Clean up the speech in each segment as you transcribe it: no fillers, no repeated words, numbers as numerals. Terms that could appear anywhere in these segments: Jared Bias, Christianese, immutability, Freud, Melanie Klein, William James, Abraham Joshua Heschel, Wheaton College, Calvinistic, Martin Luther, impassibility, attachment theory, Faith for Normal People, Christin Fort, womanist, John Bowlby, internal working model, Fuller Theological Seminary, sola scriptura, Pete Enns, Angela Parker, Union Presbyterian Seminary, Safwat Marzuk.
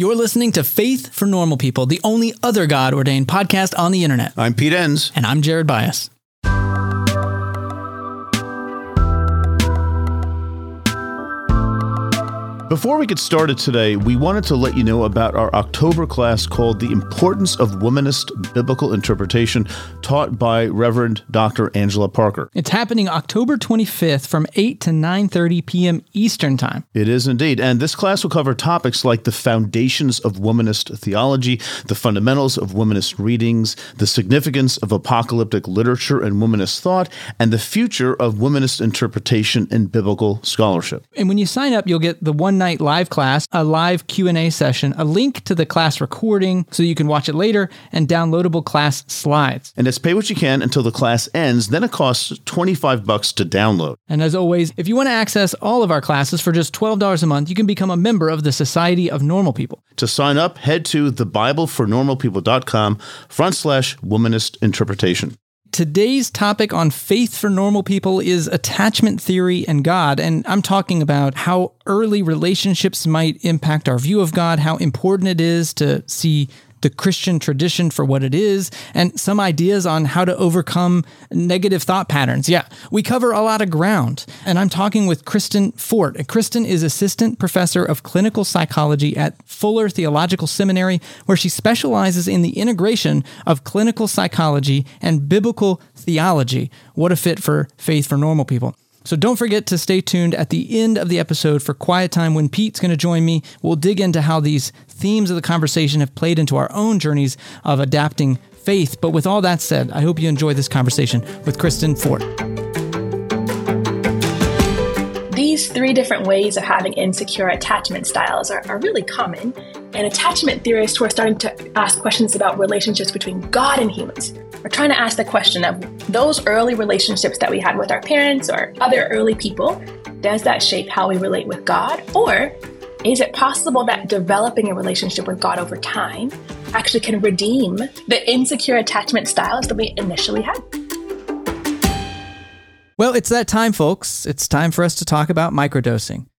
You're listening to Faith for Normal People, the only other God-ordained podcast on the internet. I'm Pete Enns. And I'm Jared Bias. Before we get started today, we wanted to let you know about our October class called The Importance of Womanist Biblical Interpretation, taught by Reverend Dr. Angela Parker. It's happening October 25th from 8 to 9:30 p.m. Eastern Time. It is indeed. And this class will cover topics like the foundations of womanist theology, the fundamentals of womanist readings, the significance of apocalyptic literature and womanist thought, and the future of womanist interpretation in biblical scholarship. And when you sign up, you'll get the one night live class, a live Q&A session, a link to the class recording so you can watch it later, and downloadable class slides. And it's pay what you can until the class ends, then it costs $25 to download. And as always, if you want to access all of our classes for just $12 a month, you can become a member of the Society of Normal People. To sign up, head to thebiblefornormalpeople.com/womanist interpretation. Today's topic on Faith for Normal People is attachment theory and God, and I'm talking about how early relationships might impact our view of God, how important it is to see the Christian tradition for what it is, and some ideas on how to overcome negative thought patterns. Yeah, we cover a lot of ground, and I'm talking with Christin Fort. Christin is assistant professor of clinical psychology at Fuller Theological Seminary, where she specializes in the integration of clinical psychology and biblical theology. What a fit for Faith for Normal People. So don't forget to stay tuned at the end of the episode for Quiet Time when Pete's going to join me. We'll dig into how these themes of the conversation have played into our own journeys of adapting faith. But with all that said, I hope you enjoy this conversation with Christin Fort. These three different ways of having insecure attachment styles are really common, and attachment theorists who are starting to ask questions about relationships between God and humans are trying to ask the question of those early relationships that we had with our parents or other early people, does that shape how we relate with God? Or is it possible that developing a relationship with God over time actually can redeem the insecure attachment styles that we initially had? Well, it's that time, folks. It's time for us to talk about microdosing.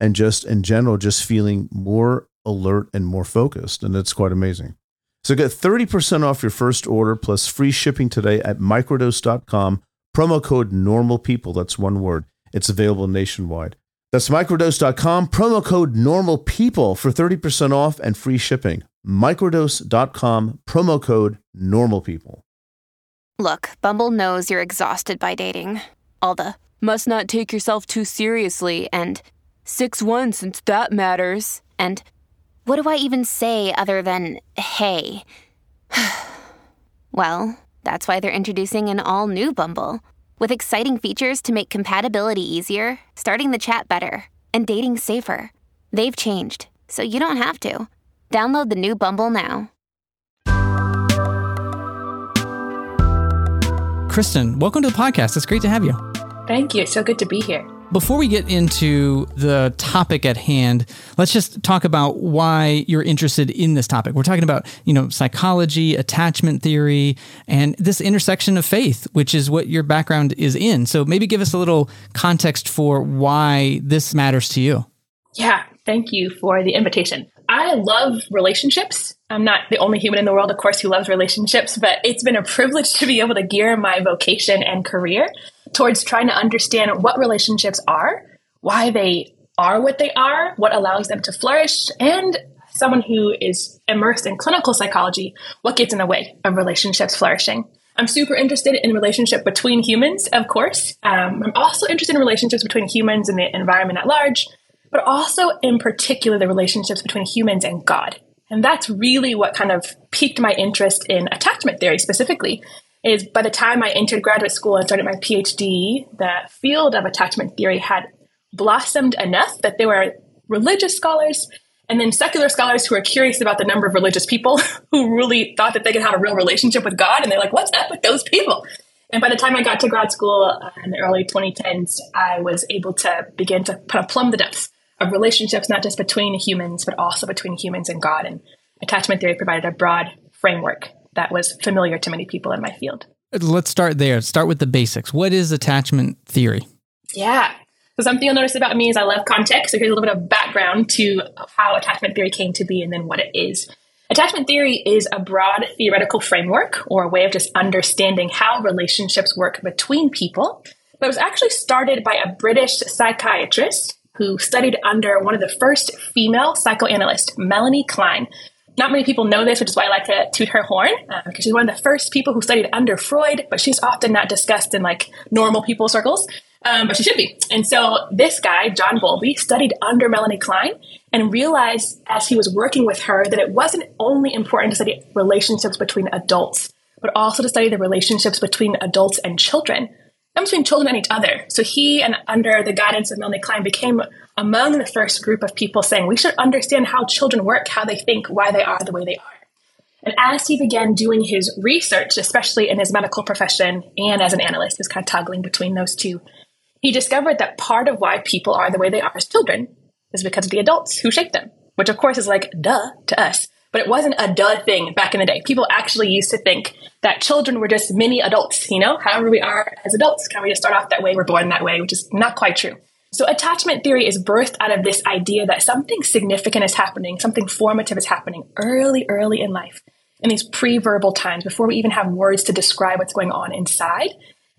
and just in general, just feeling more alert and more focused. And it's quite amazing. So get 30% off your first order plus free shipping today at microdose.com, promo code NORMALPEOPLE. That's one word. It's available nationwide. That's microdose.com, promo code NORMALPEOPLE for 30% off and free shipping. Microdose.com, promo code NORMALPEOPLE. Look, Bumble knows you're exhausted by dating. All the must not take yourself too seriously and 6-1 since that matters and what do I even say other than, hey? Well, that's why they're introducing an all-new Bumble, with exciting features to make compatibility easier, starting the chat better, and dating safer. They've changed, so you don't have to. Download the new Bumble now. Christin, welcome to the podcast. It's great to have you. Thank you. It's so good to be here. Before we get into the topic at hand, let's just talk about why you're interested in this topic. We're talking about, psychology, attachment theory, and this intersection of faith, which is what your background is in. So maybe give us a little context for why this matters to you. Yeah, thank you for the invitation. I love relationships. I'm not the only human in the world, of course, who loves relationships, but it's been a privilege to be able to gear my vocation and career towards trying to understand what relationships are, why they are what they are, what allows them to flourish, and someone who is immersed in clinical psychology, what gets in the way of relationships flourishing. I'm super interested in relationship between humans, of course. I'm also interested in relationships between humans and the environment at large, but also in particular the relationships between humans and God. And that's really what kind of piqued my interest in attachment theory specifically. Is by the time I entered graduate school and started my PhD, the field of attachment theory had blossomed enough that there were religious scholars And then secular scholars who are curious about the number of religious people who really thought that they could have a real relationship with God. And they're like, what's up with those people? And by the time I got to grad school in the early 2010s, I was able to begin to kind of plumb the depths of relationships, not just between humans, but also between humans and God. And attachment theory provided a broad framework that was familiar to many people in my field. Let's start there. Start with the basics. What is attachment theory? Yeah. So something you'll notice about me is I love context. So here's a little bit of background to how attachment theory came to be and then what it is. Attachment theory is a broad theoretical framework or a way of just understanding how relationships work between people. But it was actually started by a British psychiatrist who studied under one of the first female psychoanalysts, Melanie Klein. Not many people know this, which is why I like to toot her horn, because she's one of the first people who studied under Freud, but she's often not discussed in like normal people circles, but she should be. And so this guy, John Bowlby, studied under Melanie Klein and realized as he was working with her that it wasn't only important to study relationships between adults, but also to study the relationships between adults and children, and between children and each other. So he, and under the guidance of Melanie Klein, became among the first group of people saying, we should understand how children work, how they think, why they are the way they are. And as he began doing his research, especially in his medical profession and as an analyst, he was kind of toggling between those two, he discovered that part of why people are the way they are as children is because of the adults who shape them, which of course is like, duh, to us. But it wasn't a duh thing back in the day. People actually used to think that children were just mini adults, you know, however we are as adults, kind of we just start off that way, we're born that way, which is not quite true. So attachment theory is birthed out of this idea that something significant is happening, something formative is happening early in life, in these pre-verbal times, before we even have words to describe what's going on inside,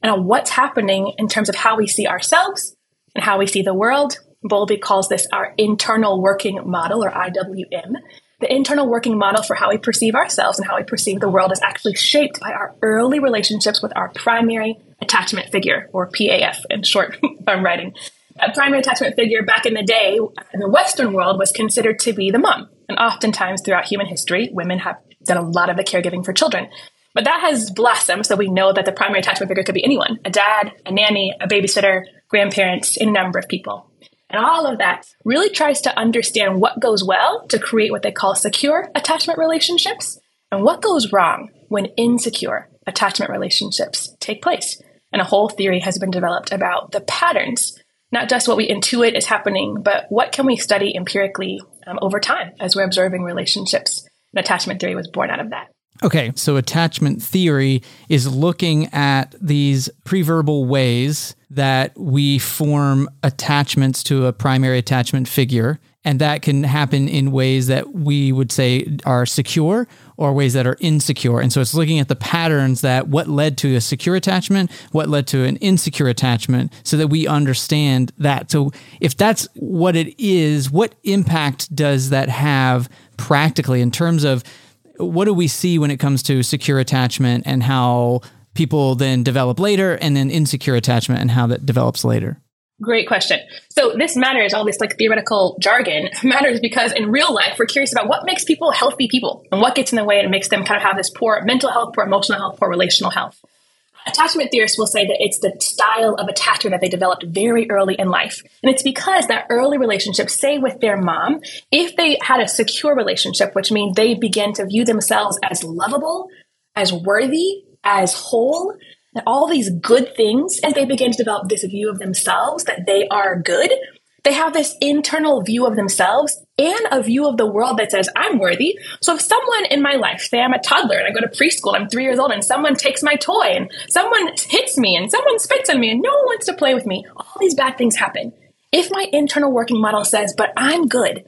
and on what's happening in terms of how we see ourselves and how we see the world. Bowlby calls this our internal working model, or IWM. The internal working model for how we perceive ourselves and how we perceive the world is actually shaped by our early relationships with our primary attachment figure, or PAF in short, if I'm writing. A primary attachment figure back in the day in the Western world was considered to be the mom. And oftentimes throughout human history, women have done a lot of the caregiving for children. But that has blossomed, so we know that the primary attachment figure could be anyone, a dad, a nanny, a babysitter, grandparents, any number of people. And all of that really tries to understand what goes well to create what they call secure attachment relationships and what goes wrong when insecure attachment relationships take place. And a whole theory has been developed about the patterns, not just what we intuit is happening, but what can we study empirically over time as we're observing relationships. And attachment theory was born out of that. Okay, so attachment theory is looking at these preverbal ways that we form attachments to a primary attachment figure, and that can happen in ways that we would say are secure or ways that are insecure. And so it's looking at the patterns that what led to a secure attachment, what led to an insecure attachment, so that we understand that. So if that's what it is, what impact does that have practically in terms of what do we see when it comes to secure attachment and how people then develop later, and then insecure attachment and how that develops later? Great question. So this matters, all this like theoretical jargon matters because in real life, we're curious about what makes people healthy people and what gets in the way and makes them kind of have this poor mental health, poor emotional health, poor relational health. Attachment theorists will say that it's the style of attachment that they developed very early in life. And it's because that early relationship, say with their mom, if they had a secure relationship, which means they began to view themselves as lovable, as worthy, as whole, and all these good things, and they begin to develop this view of themselves that they are good, they have this internal view of themselves and a view of the world that says, I'm worthy. So if someone in my life, say I'm a toddler and I go to preschool, I'm 3 years old, and someone takes my toy and someone hits me and someone spits on me and no one wants to play with me, all these bad things happen. If my internal working model says, but I'm good,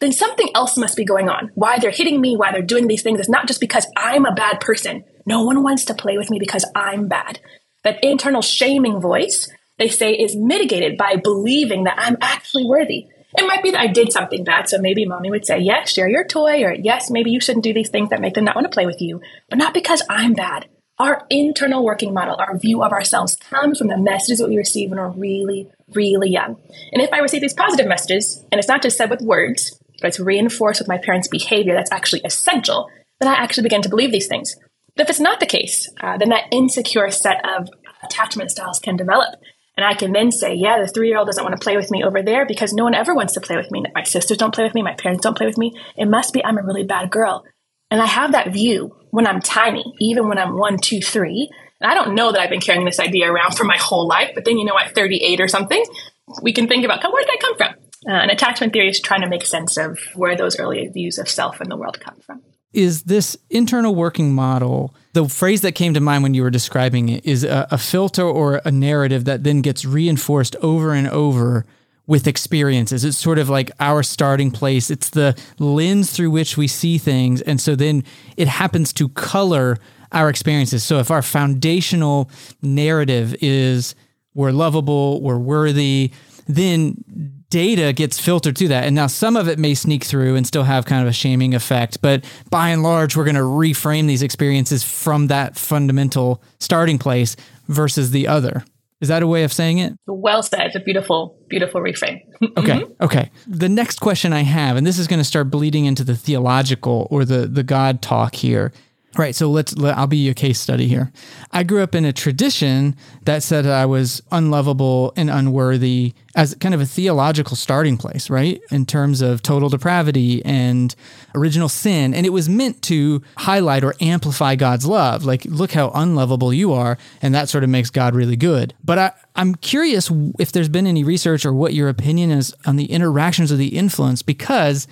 then something else must be going on. Why they're hitting me, why they're doing these things. It's not just because I'm a bad person. No one wants to play with me because I'm bad. That internal shaming voice, they say, is mitigated by believing that I'm actually worthy. It might be that I did something bad, so maybe mommy would say, yes, share your toy, or yes, maybe you shouldn't do these things that make them not want to play with you, but not because I'm bad. Our internal working model, our view of ourselves, comes from the messages that we receive when we're really, really young. And if I receive these positive messages, and it's not just said with words, but it's reinforced with my parents' behavior that's actually essential, then I actually begin to believe these things. But if it's not the case, then that insecure set of attachment styles can develop. And I can then say, yeah, the 3-year-old doesn't want to play with me over there because no one ever wants to play with me. My sisters don't play with me. My parents don't play with me. It must be I'm a really bad girl. And I have that view when I'm tiny, even when I'm 1, 2, 3. And I don't know that I've been carrying this idea around for my whole life, but then, you know, at 38 or something, we can think about, where did that come from? And attachment theory is trying to make sense of where those early views of self and the world come from. Is this internal working model, the phrase that came to mind when you were describing it, is a filter or a narrative that then gets reinforced over and over with experiences. It's sort of like our starting place. It's the lens through which we see things. And so then it happens to color our experiences. So if our foundational narrative is we're lovable, we're worthy, then data gets filtered to that. And now some of it may sneak through and still have kind of a shaming effect, but by and large, we're going to reframe these experiences from that fundamental starting place versus the other. Is that a way of saying it? Well said. It's a beautiful, beautiful reframe. Okay. Okay. The next question I have, and this is going to start bleeding into the theological or the God talk here. Right. So I'll be your case study here. I grew up in a tradition that said I was unlovable and unworthy as kind of a theological starting place, right? In terms of total depravity and original sin. And it was meant to highlight or amplify God's love. Like, look how unlovable you are. And that sort of makes God really good. But I'm curious if there's been any research or what your opinion is on the interactions or the influence, because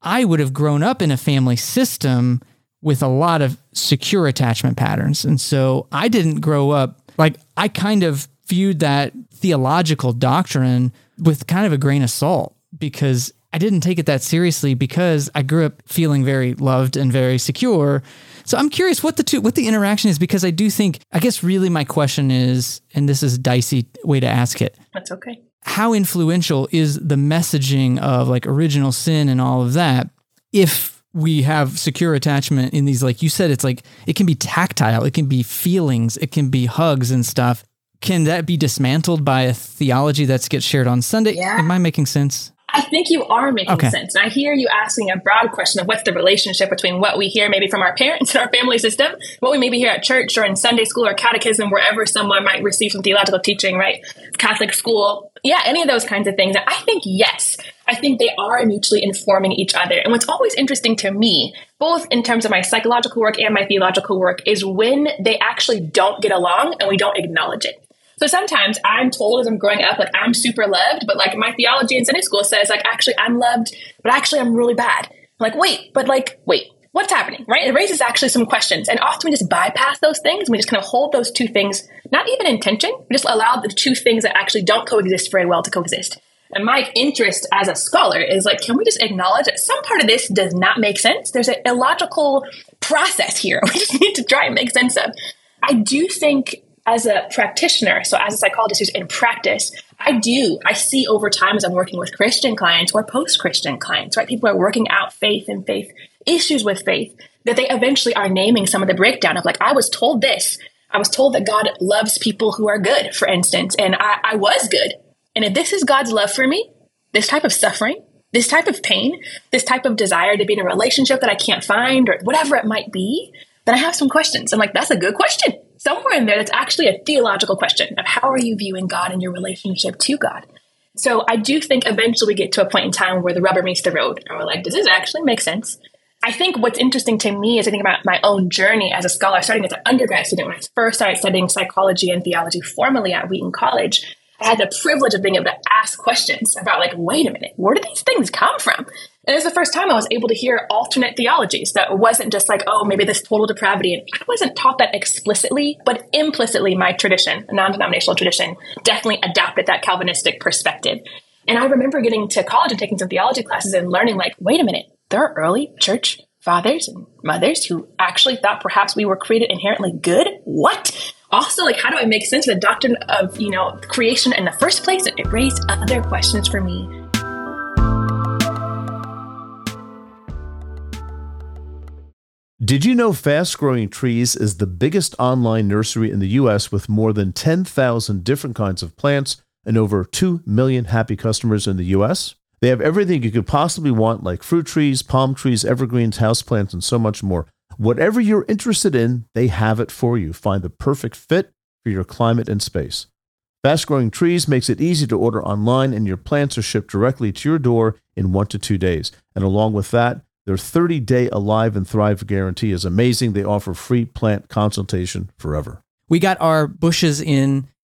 I would have grown up in a family system with a lot of secure attachment patterns. And so I didn't grow up, I kind of viewed that theological doctrine with kind of a grain of salt because I didn't take it that seriously because I grew up feeling very loved and very secure. So I'm curious what the interaction is, because I do think, I guess really my question is, and this is a dicey way to ask it. That's okay. How influential is the messaging of original sin and all of that if we have secure attachment in these, like you said, it's it can be tactile, it can be feelings, it can be hugs and stuff. Can that be dismantled by a theology that gets shared on Sunday? Yeah. Am I making sense? I think you are making sense. And I hear you asking a broad question of what's the relationship between what we hear maybe from our parents and our family system, what we maybe hear at church or in Sunday school or catechism, wherever someone might receive some theological teaching, right? Catholic school. Yeah, any of those kinds of things. I think, yes, I think they are mutually informing each other. And what's always interesting to me, both in terms of my psychological work and my theological work, is when they actually don't get along and we don't acknowledge it. So sometimes I'm told as I'm growing up, I'm super loved, but my theology in Sunday school says, actually I'm loved, but actually I'm really bad. Wait, what's happening, right? It raises actually some questions. And often we just bypass those things. And we just kind of hold those two things, not even in tension. We just allow the two things that actually don't coexist very well to coexist. And my interest as a scholar is can we just acknowledge that some part of this does not make sense? There's an illogical process here. We just need to try and make sense of. I do think as a practitioner, so as a psychologist who's in practice, I see over time as I'm working with Christian clients or post-Christian clients, right? People are working out faith and faith issues with faith, that they eventually are naming some of the breakdown of I was told this. I was told that God loves people who are good, for instance, and I was good. And if this is God's love for me, this type of suffering, this type of pain, this type of desire to be in a relationship that I can't find or whatever it might be, then I have some questions. I'm that's a good question. Somewhere in there, that's actually a theological question of how are you viewing God and your relationship to God? So I do think eventually we get to a point in time where the rubber meets the road and we're does this actually make sense? I think what's interesting to me is I think about my own journey as a scholar, starting as an undergrad student. When I first started studying psychology and theology formally at Wheaton College, I had the privilege of being able to ask questions about wait a minute, where do these things come from? And it was the first time I was able to hear alternate theologies that wasn't just maybe this total depravity. And I wasn't taught that explicitly, but implicitly my tradition, a non-denominational tradition, definitely adopted that Calvinistic perspective. And I remember getting to college and taking some theology classes and learning wait a minute, there are early church fathers and mothers who actually thought perhaps we were created inherently good. What? Also, how do I make sense of the doctrine of, creation in the first place? It raised other questions for me. Did you know Fast Growing Trees is the biggest online nursery in the U.S. with more than 10,000 different kinds of plants and over 2 million happy customers in the U.S.? They have everything you could possibly want, like fruit trees, palm trees, evergreens, houseplants, and so much more. Whatever you're interested in, they have it for you. Find the perfect fit for your climate and space. Fast-growing trees makes it easy to order online, and your plants are shipped directly to your door in 1 to 2 days. And along with that, their 30-day Alive and Thrive guarantee is amazing. They offer free plant consultation forever. We got our bushes in,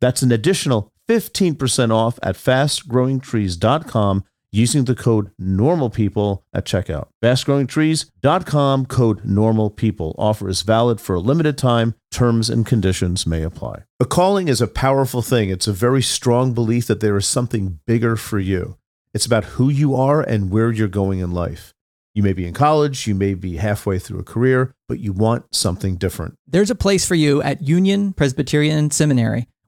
That's an additional 15% off at fastgrowingtrees.com using the code NORMALPEOPLE at checkout. Fastgrowingtrees.com, code NORMALPEOPLE. Offer is valid for a limited time. Terms and conditions may apply. A calling is a powerful thing. It's a very strong belief that there is something bigger for you. It's about who you are and where you're going in life. You may be in college, you may be halfway through a career, but you want something different. There's a place for you at Union Presbyterian Seminary,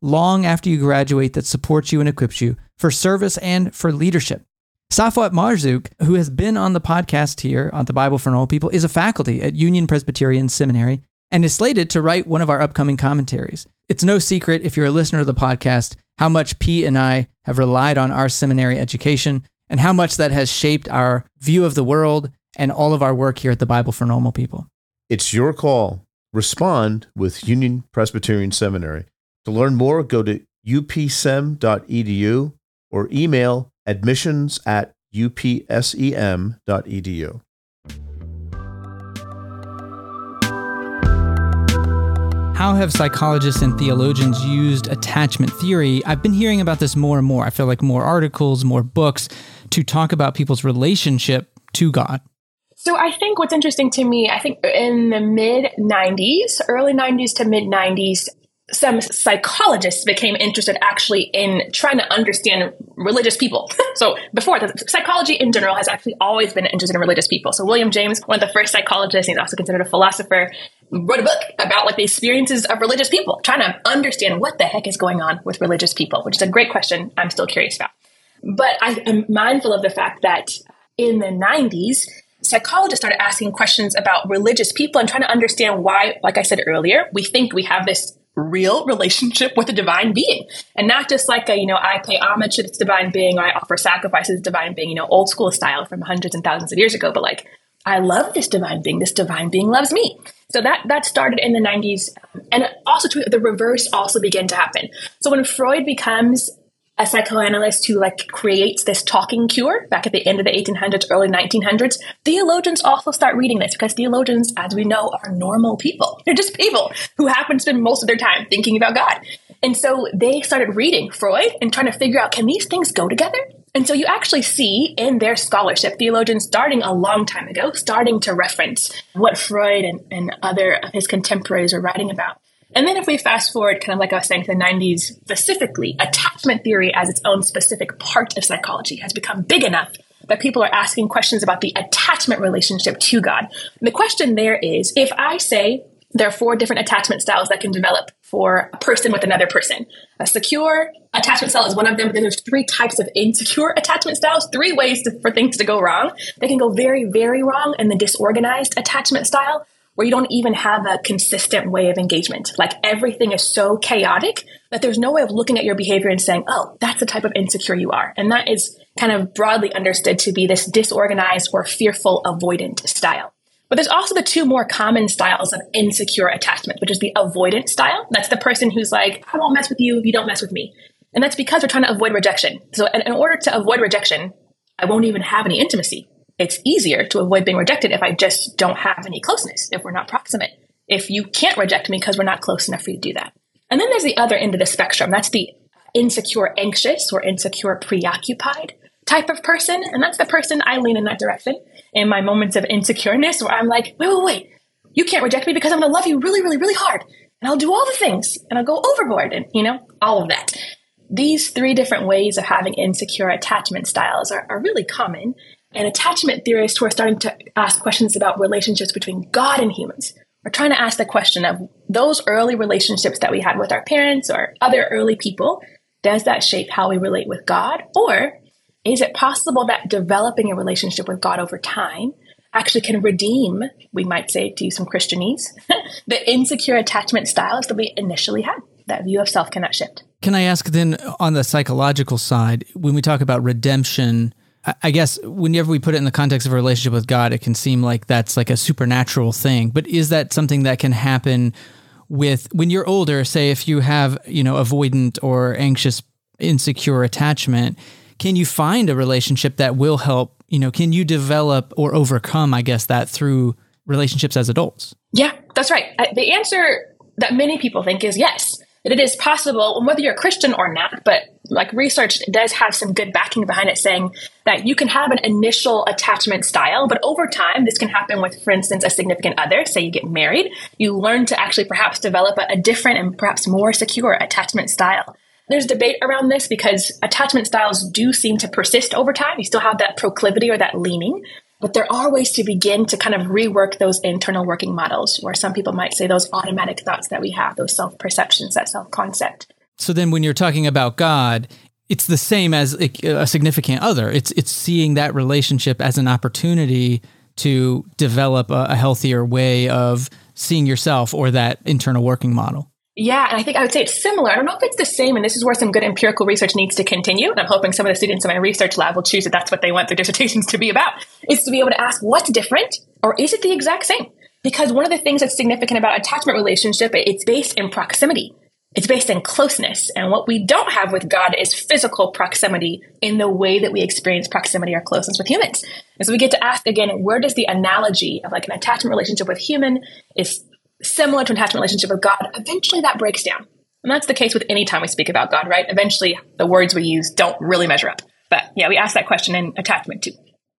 long after you graduate that supports you and equips you for service and for leadership. Safwat Marzuk, who has been on the podcast here on the Bible for Normal People, is a faculty at Union Presbyterian Seminary and is slated to write one of our upcoming commentaries. It's no secret, if you're a listener to the podcast, how much Pete and I have relied on our seminary education and how much that has shaped our view of the world and all of our work here at the Bible for Normal People. It's your call. Respond with Union Presbyterian Seminary. To learn more, go to upsem.edu or email admissions@upsem.edu. How have psychologists and theologians used attachment theory? I've been hearing about this more and more. I feel like more articles, more books to talk about people's relationship to God. So I think what's interesting to me, I think in the mid-90s, early 90s to mid-90s, some psychologists became interested actually in trying to understand religious people. So before, psychology in general has actually always been interested in religious people. So William James, one of the first psychologists, he's also considered a philosopher, wrote a book about like the experiences of religious people, trying to understand what the heck is going on with religious people, which is a great question I'm still curious about. But I am mindful of the fact that in the 90s, psychologists started asking questions about religious people and trying to understand why, like I said earlier, we think we have this real relationship with a divine being and not just like a, you know, I pay homage to this divine being or I offer sacrifices to this divine being, you know, old school style from hundreds and thousands of years ago, but like, I love this divine being. This divine being loves me. So that started in the 90s. And also the reverse also began to happen. So when Freud becomes a psychoanalyst who like creates this talking cure back at the end of the 1800s, early 1900s, theologians also start reading this because theologians, as we know, are normal people. They're just people who happen to spend most of their time thinking about God. And so they started reading Freud and trying to figure out, can these things go together? And so you actually see in their scholarship, theologians starting a long time ago, starting to reference what Freud and other of his contemporaries are writing about. And then if we fast forward, kind of like I was saying, to the 90s specifically, attachment theory as its own specific part of psychology has become big enough that people are asking questions about the attachment relationship to God. And the question there is, if I say there are 4 different attachment styles that can develop for a person with another person, a secure attachment style is one of them, but then there's 3 types of insecure attachment styles, 3 ways for things to go wrong. They can go very, very wrong in the disorganized attachment style, where you don't even have a consistent way of engagement. Like everything is so chaotic that there's no way of looking at your behavior and saying, oh, that's the type of insecure you are. And that is kind of broadly understood to be this disorganized or fearful avoidant style. But there's also the 2 more common styles of insecure attachment, which is the avoidant style. That's the person who's like, I won't mess with you if you don't mess with me. And that's because we're trying to avoid rejection. So in order to avoid rejection, I won't even have any intimacy. It's easier to avoid being rejected if I just don't have any closeness, if we're not proximate, if you can't reject me because we're not close enough for you to do that. And then there's the other end of the spectrum. That's the insecure anxious or insecure preoccupied. type of person. And that's the person I lean in that direction in my moments of insecureness, where I'm like, wait, you can't reject me because I'm going to love you really, really, really hard. And I'll do all the things and I'll go overboard and, all of that. These three different ways of having insecure attachment styles are really common. And attachment theorists who are starting to ask questions about relationships between God and humans are trying to ask the question of those early relationships that we had with our parents or other early people, does that shape how we relate with God? Or is it possible that developing a relationship with God over time actually can redeem, we might say, to use some Christianese, the insecure attachment styles that we initially had? That view of self cannot shift. Can I ask then, on the psychological side, when we talk about redemption, I guess whenever we put it in the context of a relationship with God, it can seem like that's like a supernatural thing. But is that something that can happen with when you're older? Say if you have, avoidant or anxious, insecure attachment, can you find a relationship that will help? Can you develop or overcome, I guess, that through relationships as adults? Yeah, that's right. The answer that many people think is yes, that it is possible, whether you're a Christian or not, but like research does have some good backing behind it saying that you can have an initial attachment style, but over time, this can happen with, for instance, a significant other. Say you get married, you learn to actually perhaps develop a different and perhaps more secure attachment style. There's debate around this because attachment styles do seem to persist over time. You still have that proclivity or that leaning, but there are ways to begin to kind of rework those internal working models, where some people might say those automatic thoughts that we have, those self-perceptions, that self-concept. So then when you're talking about God, it's the same as a significant other. It's seeing that relationship as an opportunity to develop a healthier way of seeing yourself or that internal working model. Yeah, and I think I would say it's similar. I don't know if it's the same, and this is where some good empirical research needs to continue. And I'm hoping some of the students in my research lab will choose that that's what they want their dissertations to be about, is to be able to ask what's different, or is it the exact same? Because one of the things that's significant about attachment relationship, it's based in proximity. It's based in closeness. And what we don't have with God is physical proximity in the way that we experience proximity or closeness with humans. And so we get to ask again, where does the analogy of like an attachment relationship with human is similar to an attachment relationship with God? Eventually that breaks down. And that's the case with any time we speak about God, right? Eventually the words we use don't really measure up. But yeah, we ask that question in attachment too.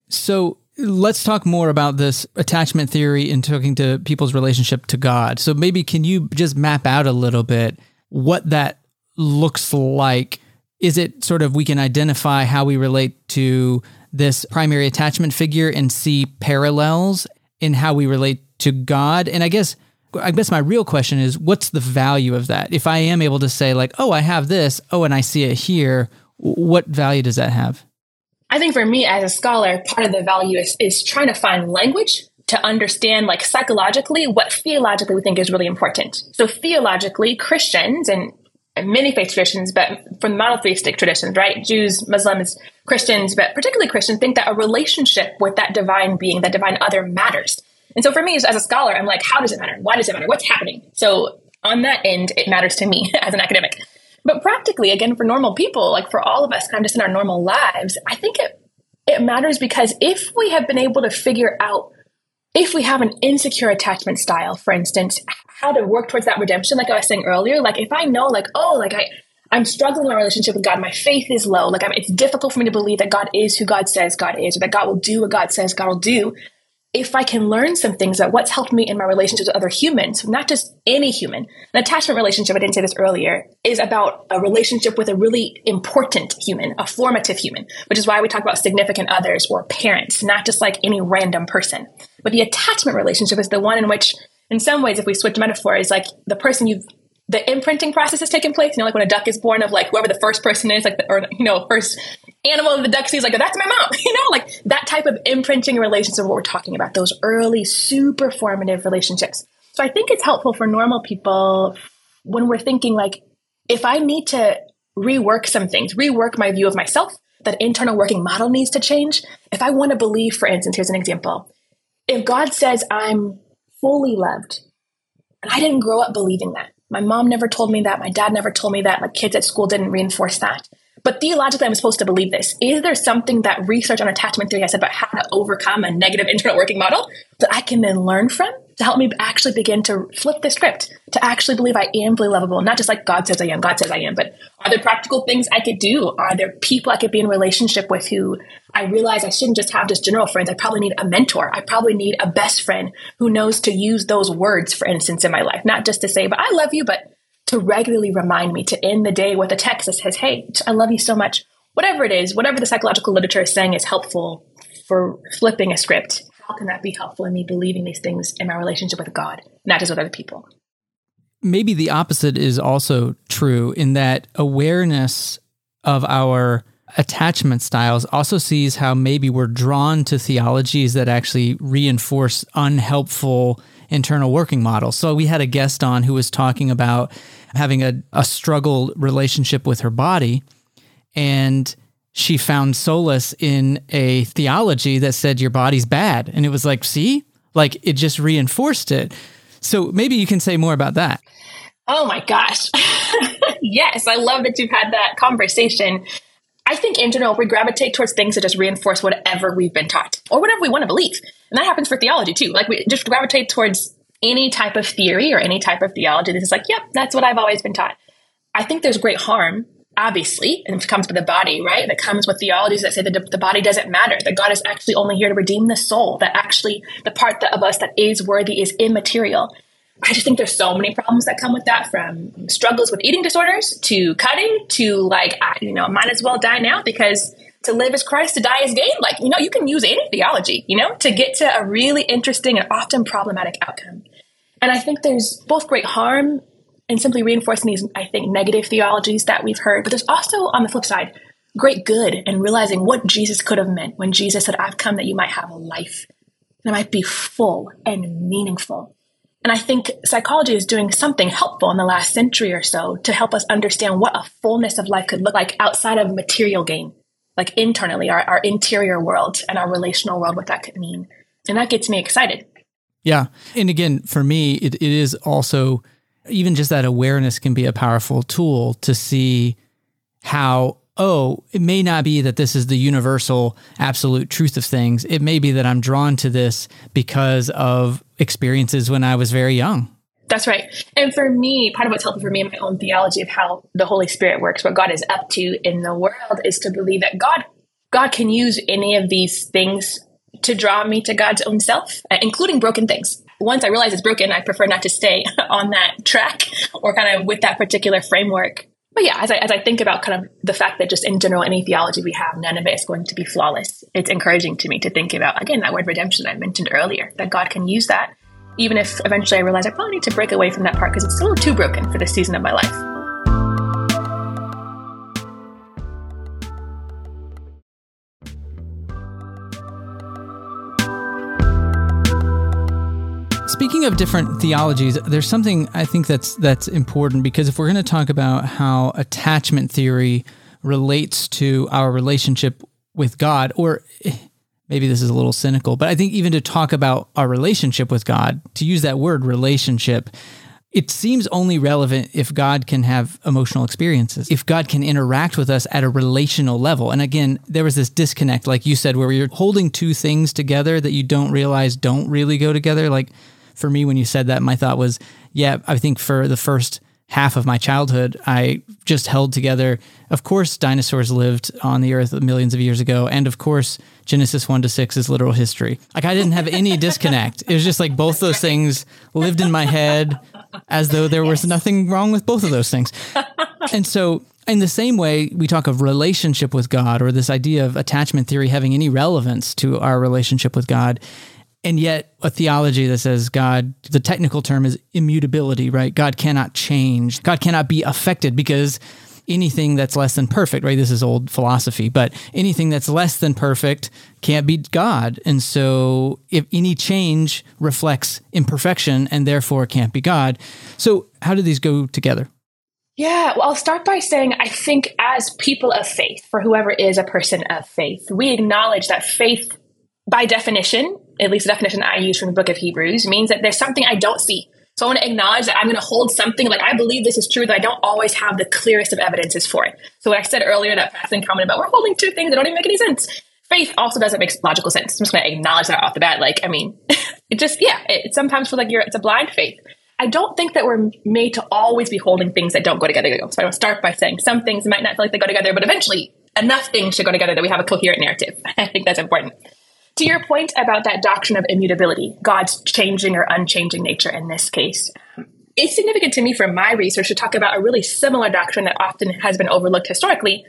So let's talk more about this attachment theory in talking to people's relationship to God. So maybe can you just map out a little bit what that looks like? Is it sort of we can identify how we relate to this primary attachment figure and see parallels in how we relate to God? And I guess my real question is, what's the value of that? If I am able to say like, oh, I have this, oh, and I see it here, what value does that have? I think for me as a scholar, part of the value is trying to find language to understand like psychologically what theologically we think is really important. So theologically, Christians and many faith traditions, but from monotheistic traditions, right? Jews, Muslims, Christians, but particularly Christians think that a relationship with that divine being, that divine other matters. And so for me, as a scholar, I'm like, how does it matter? Why does it matter? What's happening? So on that end, it matters to me as an academic. But practically, again, for normal people, like for all of us, kind of just in our normal lives, I think it matters because if we have been able to figure out, if we have an insecure attachment style, for instance, how to work towards that redemption, like I was saying earlier, like if I know like, oh, like I'm struggling in my relationship with God, my faith is low, like it's difficult for me to believe that God is who God says God is, or that God will do what God says God will do. If I can learn some things about what's helped me in my relationships with other humans, not just any human, an attachment relationship, I didn't say this earlier, is about a relationship with a really important human, a formative human, which is why we talk about significant others or parents, not just like any random person. But the attachment relationship is the one in which, in some ways, if we switch metaphors, like the person the imprinting process has taken place, like when a duck is born of like whoever the first person is, like, first animal the duck sees, like, oh, that's my mom, like that type of imprinting relationship of what we're talking about, those early super formative relationships. So I think it's helpful for normal people when we're thinking like, if I need to rework some things, rework my view of myself, that internal working model needs to change. If I want to believe, for instance, here's an example. If God says I'm fully loved, and I didn't grow up believing that, my mom never told me that. My dad never told me that. My kids at school didn't reinforce that. But theologically, I'm supposed to believe this. Is there something that research on attachment theory has said about how to overcome a negative internal working model that I can then learn from to help me actually begin to flip the script, to actually believe I am really lovable, not just like God says I am, but are there practical things I could do? Are there people I could be in relationship with who I realize I shouldn't just have just general friends? I probably need a mentor. I probably need a best friend who knows to use those words, for instance, in my life, not just to say, but I love you, but to regularly remind me to end the day with a text that says, hey, I love you so much. Whatever it is, whatever the psychological literature is saying is helpful for flipping a script, how can that be helpful in me believing these things in my relationship with God, not just with other people? Maybe the opposite is also true in that awareness of our attachment styles also sees how maybe we're drawn to theologies that actually reinforce unhelpful internal working models. So we had a guest on who was talking about having a struggle relationship with her body, and she found solace in a theology that said your body's bad. And it was like, see, like it just reinforced it. So maybe you can say more about that. Oh my gosh. Yes. I love that you've had that conversation. I think in general, we gravitate towards things that just reinforce whatever we've been taught or whatever we want to believe. And that happens for theology too. Like we just gravitate towards any type of theory or any type of theology. This is like, yep, that's what I've always been taught. I think there's great harm, obviously, and it comes with the body, right? That comes with theologies that say that the body doesn't matter, that God is actually only here to redeem the soul, that actually the part of us that is worthy is immaterial. I just think there's so many problems that come with that, from struggles with eating disorders to cutting to like, might as well die now because to live is Christ, to die is gain. Like, you can use any theology, to get to a really interesting and often problematic outcome. And I think there's both great harm and simply reinforcing these, I think, negative theologies that we've heard. But there's also, on the flip side, great good and realizing what Jesus could have meant when Jesus said, I've come that you might have a life that might be full and meaningful. And I think psychology is doing something helpful in the last century or so to help us understand what a fullness of life could look like outside of material gain, like internally, our interior world and our relational world, what that could mean. And that gets me excited. Yeah. And again, for me, it is also... even just that awareness can be a powerful tool to see how, it may not be that this is the universal absolute truth of things. It may be that I'm drawn to this because of experiences when I was very young. That's right. And for me, part of what's helpful for me in my own theology of how the Holy Spirit works, what God is up to in the world, is to believe that God can use any of these things to draw me to God's own self, including broken things. Once I realize it's broken, I prefer not to stay on that track or kind of with that particular framework. But yeah, as I think about kind of the fact that just in general, any theology we have, none of it is going to be flawless. It's encouraging to me to think about, again, that word redemption I mentioned earlier, that God can use that, even if eventually I realize I probably need to break away from that part because it's a little too broken for this season of my life. Speaking of different theologies, there's something I think that's important, because if we're going to talk about how attachment theory relates to our relationship with God, or maybe this is a little cynical, but I think even to talk about our relationship with God, to use that word relationship, it seems only relevant if God can have emotional experiences, if God can interact with us at a relational level. And again, there was this disconnect, like you said, where you're holding two things together that you don't realize don't really go together. Like, for me, when you said that, my thought was, yeah, I think for the first half of my childhood, I just held together. Of course, dinosaurs lived on the earth millions of years ago. And of course, Genesis 1-6 is literal history. Like, I didn't have any disconnect. It was just like both those things lived in my head as though there was nothing wrong with both of those things. And so in the same way, we talk of relationship with God, or this idea of attachment theory having any relevance to our relationship with God. And yet a theology that says God, the technical term is immutability, right? God cannot change. God cannot be affected, because anything that's less than perfect, right? This is old philosophy, but anything that's less than perfect can't be God. And so if any change reflects imperfection and therefore can't be God. So how do these go together? Yeah, well, I'll start by saying I think as people of faith, for whoever is a person of faith, we acknowledge that faith, by definition, at least the definition I use from the book of Hebrews, means that there's something I don't see. So I want to acknowledge that I'm going to hold something, like I believe this is true, that I don't always have the clearest of evidences for it. So what I said earlier, that passing comment about we're holding two things that don't even make any sense. faith also doesn't make logical sense. I'm just going to acknowledge that off the bat. Like, I mean, it just, yeah, it sometimes feels like it's a blind faith. I don't think that we're made to always be holding things that don't go together. So I want to start by saying some things might not feel like they go together, but eventually enough things should go together that we have a coherent narrative. I think that's important. To your point about that doctrine of immutability, God's changing or unchanging nature in this case, it's significant to me from my research to talk about a really similar doctrine that often has been overlooked historically,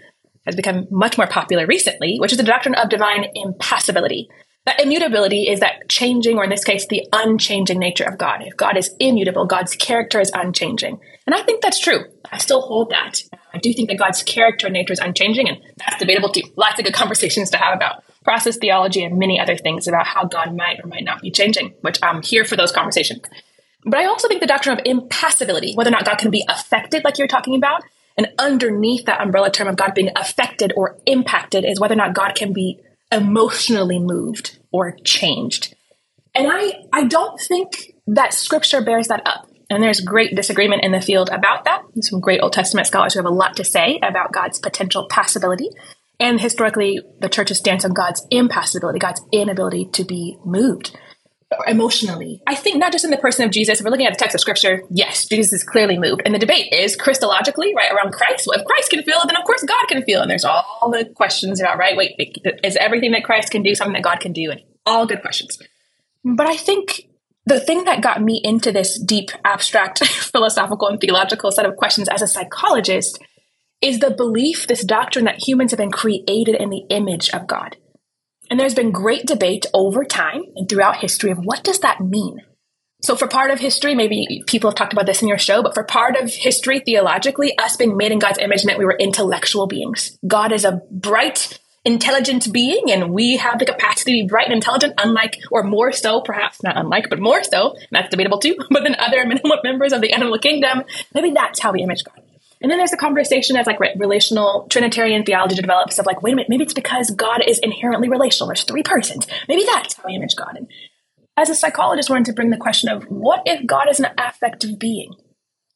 has become much more popular recently, which is the doctrine of divine impassibility. That immutability is that changing, or in this case, the unchanging nature of God. If God is immutable, God's character is unchanging. And I think that's true. I still hold that. I do think that God's character and nature is unchanging, and that's debatable too. Lots of good conversations to have about process theology and many other things about how God might or might not be changing, which I'm here for those conversations. But I also think the doctrine of impassibility, whether or not God can be affected like you're talking about, and underneath that umbrella term of God being affected or impacted is whether or not God can be emotionally moved or changed. And I don't think that scripture bears that up. And there's great disagreement in the field about that. There's some great Old Testament scholars who have a lot to say about God's potential passibility. And historically, the church's stance on God's impassibility, God's inability to be moved emotionally. I think not just in the person of Jesus, if we're looking at the text of scripture, yes, Jesus is clearly moved. And the debate is Christologically, right, around Christ. Well, if Christ can feel, then of course God can feel. And there's all the questions about, right, wait, is everything that Christ can do something that God can do? And all good questions. But I think the thing that got me into this deep, abstract, philosophical and theological set of questions as a psychologist is the belief, this doctrine that humans have been created in the image of God. And there's been great debate over time and throughout history of what does that mean? So for part of history, maybe people have talked about this in your show, but for part of history, theologically, us being made in God's image meant we were intellectual beings. God is a bright, intelligent being, and we have the capacity to be bright and intelligent, unlike, or more so, perhaps not unlike, but more so, and that's debatable too, but then other animal members of the animal kingdom, maybe that's how we image God. And then there's the conversation as like relational Trinitarian theology develops of like, wait a minute, maybe it's because God is inherently relational. There's three persons. Maybe that's how we image God. And as a psychologist, I wanted to bring the question of what if God is an affective being?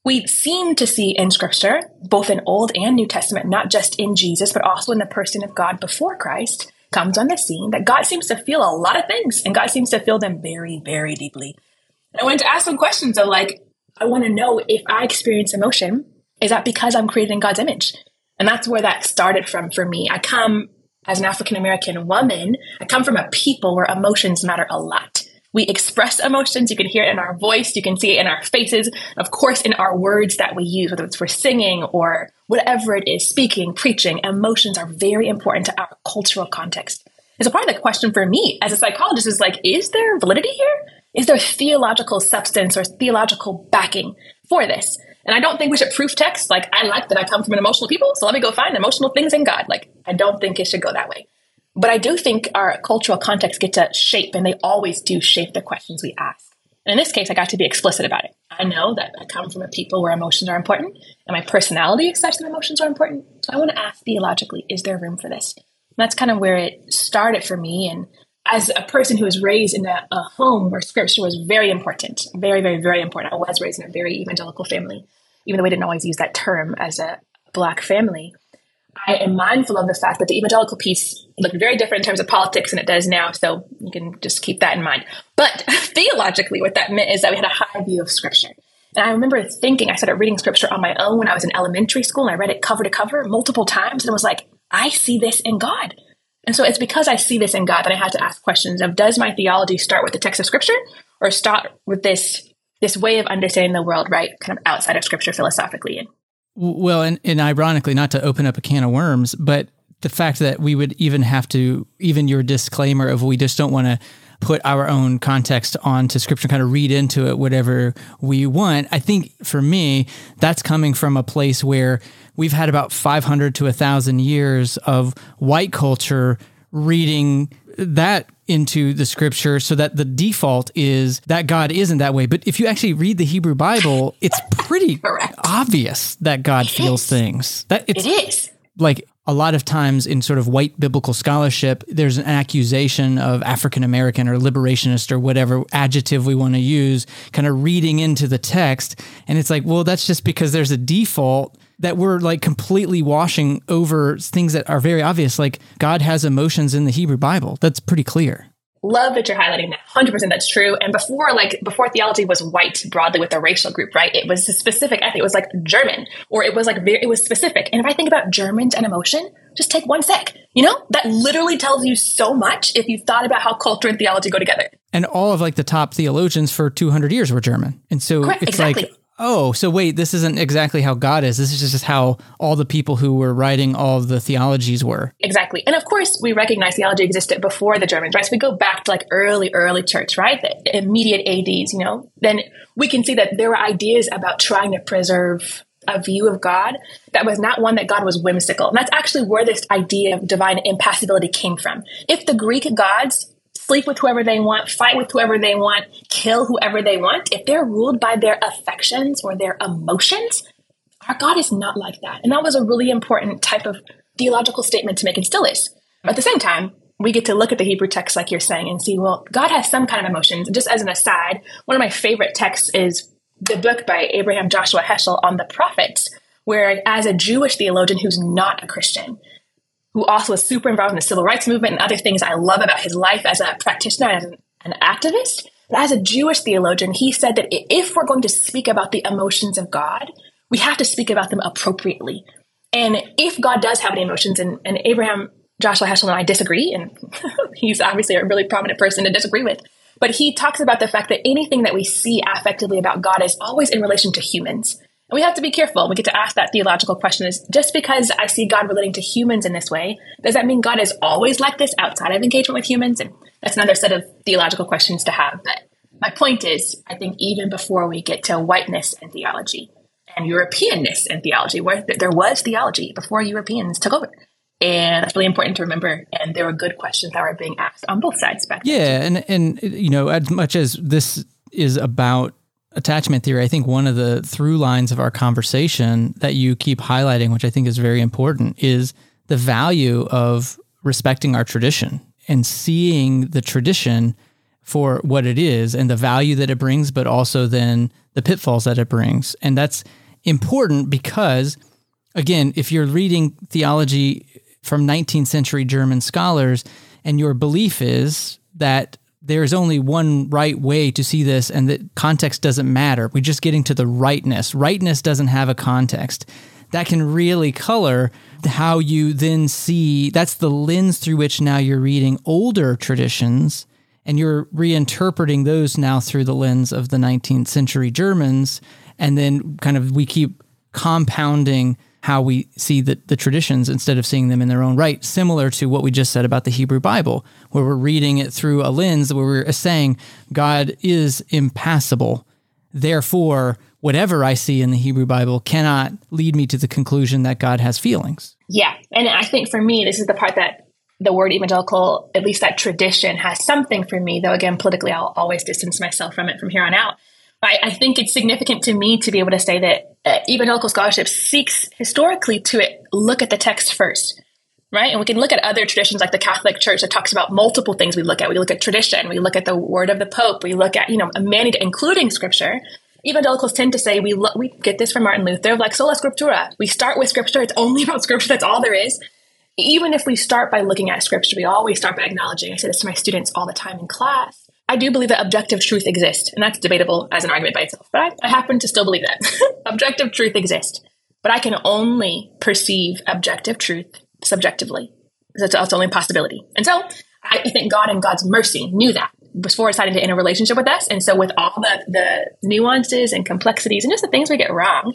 We seem to see in scripture, both in Old and New Testament, not just in Jesus, but also in the person of God before Christ comes on the scene, that God seems to feel a lot of things and God seems to feel them very, very deeply. And I wanted to ask some questions of like, I want to know if I experience emotion, is that because I'm created in God's image? And that's where that started from for me. I come as an African-American woman, I come from a people where emotions matter a lot. We express emotions. You can hear it in our voice. You can see it in our faces. Of course, in our words that we use, whether it's for singing or whatever it is, speaking, preaching, emotions are very important to our cultural context. And so part of the question for me as a psychologist is like, is there validity here? Is there theological substance or theological backing for this? And I don't think we should proof text. Like, I like that I come from an emotional people, so let me go find emotional things in God. Like, I don't think it should go that way. But I do think our cultural contexts get to shape, and they always do shape the questions we ask. And in this case, I got to be explicit about it. I know that I come from a people where emotions are important, and my personality is such that emotions are important. So I want to ask theologically, is there room for this? And that's kind of where it started for me. And as a person who was raised in a home where scripture was very important, very, very, very important. I was raised in a very evangelical family, even though we didn't always use that term as a Black family. I am mindful of the fact that the evangelical piece looked very different in terms of politics than it does now, so you can just keep that in mind. But theologically, what that meant is that we had a high view of scripture. And I remember thinking, I started reading scripture on my own when I was in elementary school, and I read it cover to cover multiple times, and I was like, I see this in God. And so it's because I see this in God that I had to ask questions of, does my theology start with the text of scripture or start with this way of understanding the world, right, kind of outside of scripture philosophically? Well, and ironically, not to open up a can of worms, but the fact that we would even have to, even your disclaimer of we just don't want to put our own context onto scripture, kind of read into it whatever we want. I think for me, that's coming from a place where we've had about 500 to 1,000 years of white culture reading that into the scripture so that the default is that God isn't that way. But if you actually read the Hebrew Bible, it's pretty obvious that God feels things. It is. Like, a lot of times in sort of white biblical scholarship, there's an accusation of African-American or liberationist or whatever adjective we want to use, kind of reading into the text. And it's like, well, that's just because there's a default that we're like completely washing over things that are very obvious. Like God has emotions in the Hebrew Bible. That's pretty clear. Love that you're highlighting that. 100%, that's true. And before theology was white broadly with a racial group, right? It was specific. I think it was like German, or it was like very, it was specific. And if I think about Germans and emotion, just take one sec. You know, that literally tells you so much if you've thought about how culture and theology go together. And all of like the top theologians for 200 years were German, and so correct, it's exactly. Like, oh, so wait, this isn't exactly how God is. This is just how all the people who were writing all of the theologies were. Exactly. And of course, we recognize theology existed before the Germans, right? So we go back to like early church, right? The immediate ADs, you know, then we can see that there were ideas about trying to preserve a view of God that was not one that God was whimsical. And that's actually where this idea of divine impassibility came from. If the Greek gods sleep with whoever they want, fight with whoever they want, kill whoever they want, if they're ruled by their affections or their emotions, our God is not like that. And that was a really important type of theological statement to make, and still is. But at the same time, we get to look at the Hebrew text, like you're saying, and see, well, God has some kind of emotions. Just as an aside, one of my favorite texts is the book by Abraham Joshua Heschel on the prophets, where as a Jewish theologian who's not a Christian, who also was super involved in the civil rights movement and other things I love about his life as a practitioner and as an activist. But as a Jewish theologian, he said that if we're going to speak about the emotions of God, we have to speak about them appropriately. And if God does have any emotions, and Abraham Joshua Heschel and I disagree, and he's obviously a really prominent person to disagree with, but he talks about the fact that anything that we see affectively about God is always in relation to humans. And we have to be careful. We get to ask that theological question, is just because I see God relating to humans in this way, does that mean God is always like this outside of engagement with humans? And that's another set of theological questions to have. But my point is, I think even before we get to whiteness and theology and Europeanness and theology, where there was theology before Europeans took over. And that's really important to remember. And there were good questions that were being asked on both sides back then. Yeah. And, you know, as much as this is about attachment theory, I think one of the through lines of our conversation that you keep highlighting, which I think is very important, is the value of respecting our tradition and seeing the tradition for what it is and the value that it brings, but also then the pitfalls that it brings. And that's important because, again, if you're reading theology from 19th century German scholars and your belief is that there's only one right way to see this and that context doesn't matter, we're just getting to the rightness. Rightness doesn't have a context. That can really color how you then see, that's the lens through which now you're reading older traditions and you're reinterpreting those now through the lens of the 19th century Germans. And then kind of we keep compounding how we see the traditions instead of seeing them in their own right, similar to what we just said about the Hebrew Bible, where we're reading it through a lens where we're saying God is impassible. Therefore, whatever I see in the Hebrew Bible cannot lead me to the conclusion that God has feelings. Yeah. And I think for me, this is the part that the word evangelical, at least that tradition, has something for me, though, again, politically, I'll always distance myself from it from here on out. I think it's significant to me to be able to say that evangelical scholarship seeks historically to look at the text first, right? And we can look at other traditions like the Catholic Church that talks about multiple things we look at. We look at tradition, we look at the word of the Pope, we look at, you know, many, including scripture. Evangelicals tend to say, we get this from Martin Luther, like sola scriptura. We start with scripture. It's only about scripture. That's all there is. Even if we start by looking at scripture, we always start by acknowledging. I say this to my students all the time in class. I do believe that objective truth exists, and that's debatable as an argument by itself, but I happen to still believe that. Objective truth exists, but I can only perceive objective truth subjectively. That's the only possibility. And so I think God and God's mercy knew that before deciding to enter a relationship with us. And so with all the nuances and complexities and just the things we get wrong,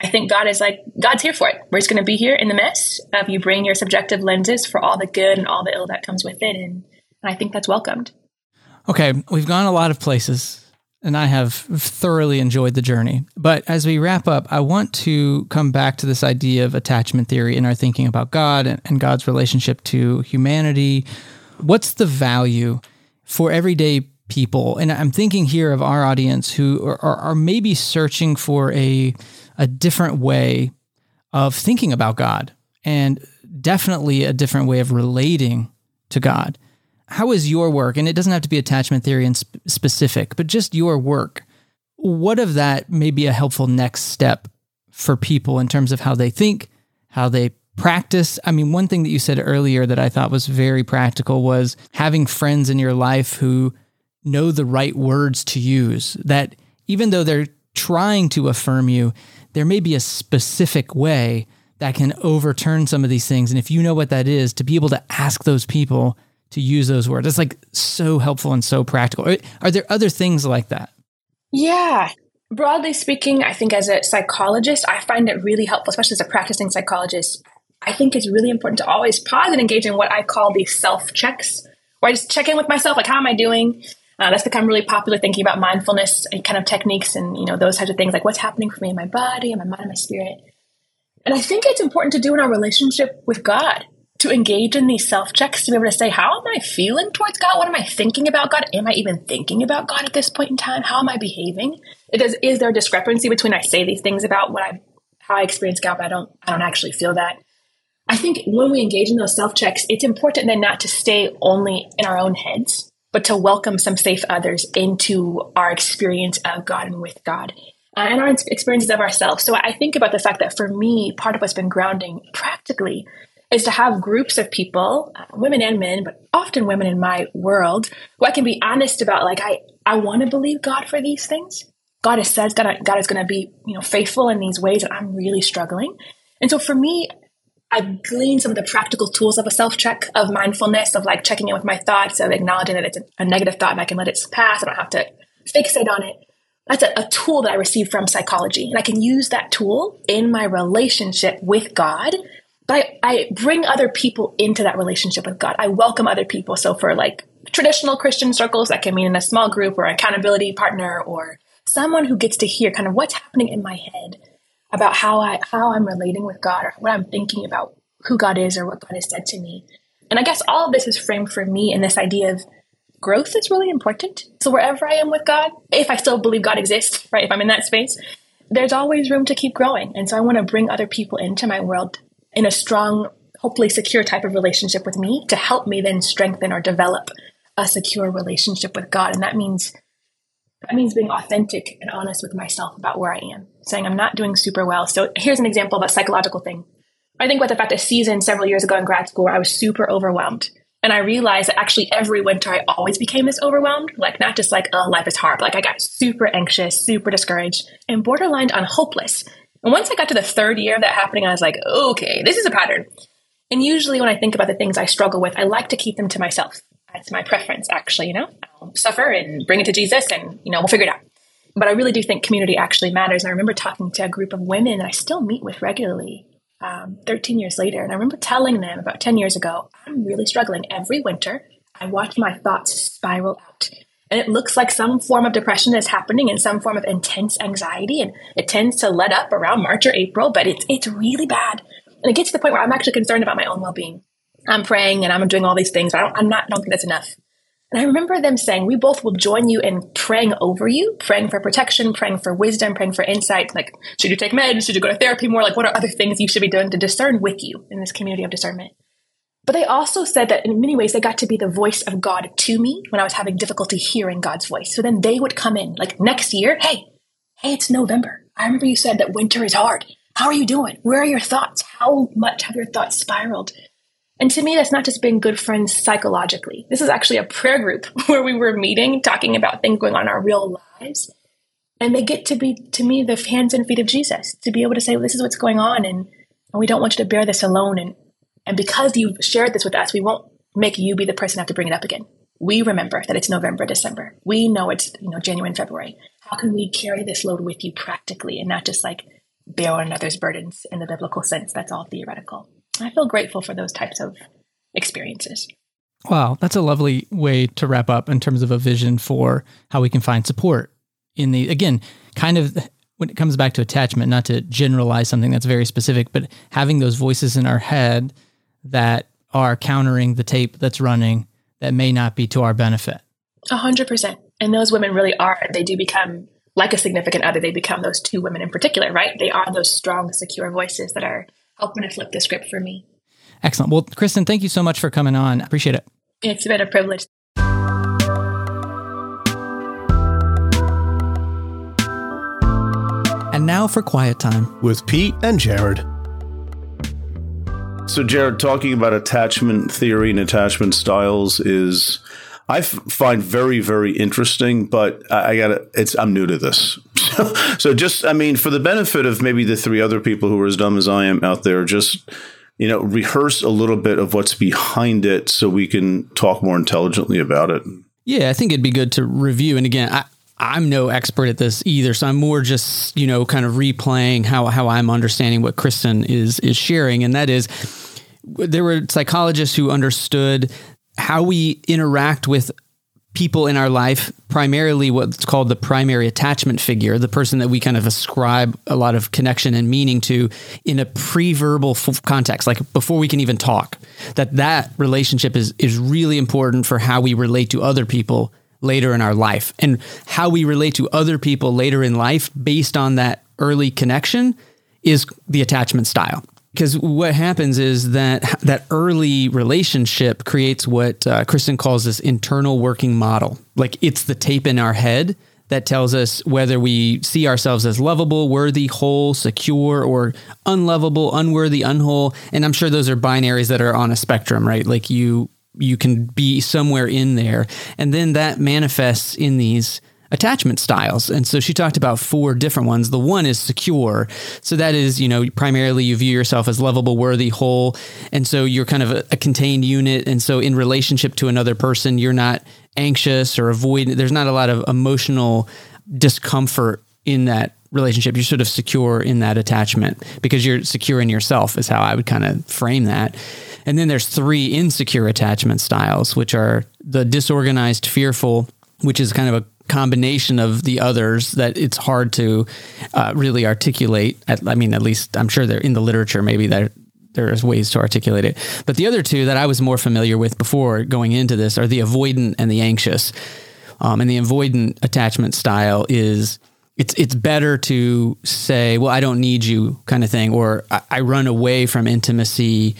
I think God is like, God's here for it. We're just going to be here in the mess of you bring your subjective lenses for all the good and all the ill that comes with it. And I think that's welcomed. Okay, we've gone a lot of places, and I have thoroughly enjoyed the journey. But as we wrap up, I want to come back to this idea of attachment theory and our thinking about God and God's relationship to humanity. What's the value for everyday people? And I'm thinking here of our audience who are maybe searching for a different way of thinking about God and definitely a different way of relating to God. How is your work, and it doesn't have to be attachment theory in specific, but just your work, what of that may be a helpful next step for people in terms of how they think, how they practice. I mean, one thing that you said earlier that I thought was very practical was having friends in your life who know the right words to use, that even though they're trying to affirm you, there may be a specific way that can overturn some of these things. And if you know what that is, to be able to ask those people to use those words, it's like so helpful and so practical. Are there other things like that? Yeah. Broadly speaking, I think as a psychologist, I find it really helpful, especially as a practicing psychologist. I think it's really important to always pause and engage in what I call the self-checks, where I just check in with myself, like, how am I doing? That's become really popular, thinking about mindfulness and kind of techniques and, you know, those types of things, like what's happening for me in my body, in my mind, in my spirit. And I think it's important to do in our relationship with God, to engage in these self-checks, to be able to say, how am I feeling towards God? What am I thinking about God? Am I even thinking about God at this point in time? How am I behaving? Is there a discrepancy between I say these things about how I experience God, but I don't actually feel that? I think when we engage in those self-checks, it's important then not to stay only in our own heads, but to welcome some safe others into our experience of God and with God and our experiences of ourselves. So I think about the fact that for me, part of what's been grounding practically is to have groups of people, women and men, but often women in my world, who I can be honest about, like, I want to believe God for these things. God has said God is going to be, you know, faithful in these ways, and I'm really struggling. And so for me, I've gleaned some of the practical tools of a self-check, of mindfulness, of like checking in with my thoughts, of acknowledging that it's a negative thought and I can let it pass. I don't have to fixate on it. That's a tool that I received from psychology. And I can use that tool in my relationship with God. But I bring other people into that relationship with God. I welcome other people. So for like traditional Christian circles, that can mean in a small group or accountability partner or someone who gets to hear kind of what's happening in my head about how I'm relating with God or what I'm thinking about who God is or what God has said to me. And I guess all of this is framed for me in this idea of growth is really important. So wherever I am with God, if I still believe God exists, right, if I'm in that space, there's always room to keep growing. And so I want to bring other people into my world in a strong, hopefully secure type of relationship with me to help me then strengthen or develop a secure relationship with God. And that means being authentic and honest with myself about where I am, saying I'm not doing super well. So here's an example of a psychological thing. I think about the fact a season several years ago in grad school where I was super overwhelmed. And I realized that actually every winter I always became this overwhelmed, like not just like, oh, life is hard. But like I got super anxious, super discouraged, and borderline on hopeless. And once I got to the third year of that happening, I was like, okay, this is a pattern. And usually when I think about the things I struggle with, I like to keep them to myself. That's my preference, actually, you know, I'll suffer and bring it to Jesus and, you know, we'll figure it out. But I really do think community actually matters. And I remember talking to a group of women that I still meet with regularly 13 years later. And I remember telling them about 10 years ago, I'm really struggling. Every winter, I watch my thoughts spiral out. And it looks like some form of depression is happening and some form of intense anxiety. And it tends to let up around March or April, but it's really bad. And it gets to the point where I'm actually concerned about my own well-being. I'm praying and I'm doing all these things. I don't think that's enough. And I remember them saying, we both will join you in praying over you, praying for protection, praying for wisdom, praying for insight. Like, should you take meds? Should you go to therapy more? Like, what are other things you should be doing to discern with you in this community of discernment? But they also said that in many ways, they got to be the voice of God to me when I was having difficulty hearing God's voice. So then they would come in like next year, hey, it's November. I remember you said that winter is hard. How are you doing? Where are your thoughts? How much have your thoughts spiraled? And to me, that's not just being good friends psychologically. This is actually a prayer group where we were meeting, talking about things going on in our real lives. And they get to be, to me, the hands and feet of Jesus, to be able to say, well, this is what's going on. And we don't want you to bear this alone. And because you shared this with us, we won't make you be the person to have to bring it up again. We remember that it's November, December. We know it's, you know, January and February. How can we carry this load with you practically and not just like bear one another's burdens in the biblical sense? That's all theoretical. I feel grateful for those types of experiences. Wow, that's a lovely way to wrap up in terms of a vision for how we can find support in the, again, kind of when it comes back to attachment, not to generalize something that's very specific, but having those voices in our head that are countering the tape that's running that may not be to our benefit. 100%. And those women really are, they do become like a significant other. They become those two women in particular, right? They are those strong, secure voices that are helping to flip the script for me. Excellent. Well, Christin, thank you so much for coming on. Appreciate it. It's been a privilege. And now for Quiet Time with Pete and Jared. So Jared, talking about attachment theory and attachment styles is, I find very, very interesting, but I'm new to this. So just, I mean, for the benefit of maybe the three other people who are as dumb as I am out there, just, you know, rehearse a little bit of what's behind it so we can talk more intelligently about it. Yeah, I think it'd be good to review. And again, I'm no expert at this either, so I'm more just, you know, kind of replaying how I'm understanding what Christin is sharing. And that is, there were psychologists who understood how we interact with people in our life, primarily what's called the primary attachment figure, the person that we kind of ascribe a lot of connection and meaning to in a pre-verbal context, like before we can even talk, that relationship is really important for how we relate to other people later in our life. And how we relate to other people later in life based on that early connection is the attachment style. Because what happens is that early relationship creates what Christin calls this internal working model. Like, it's the tape in our head that tells us whether we see ourselves as lovable, worthy, whole, secure, or unlovable, unworthy, unwhole. And I'm sure those are binaries that are on a spectrum, right? Like you can be somewhere in there. And then that manifests in these attachment styles. And so she talked about four different ones. The one is secure. So that is, you know, primarily you view yourself as lovable, worthy, whole. And so you're kind of a contained unit. And so in relationship to another person, you're not anxious or avoidant. There's not a lot of emotional discomfort in that relationship. You're sort of secure in that attachment because you're secure in yourself is how I would kind of frame that. And then there's three insecure attachment styles, which are the disorganized, fearful, which is kind of a combination of the others that it's hard to really articulate. I mean, at least I'm sure they're in the literature. Maybe there's ways to articulate it. But the other two that I was more familiar with before going into this are the avoidant and the anxious. And the avoidant attachment style is it's better to say, well, I don't need you kind of thing, or I run away from intimacy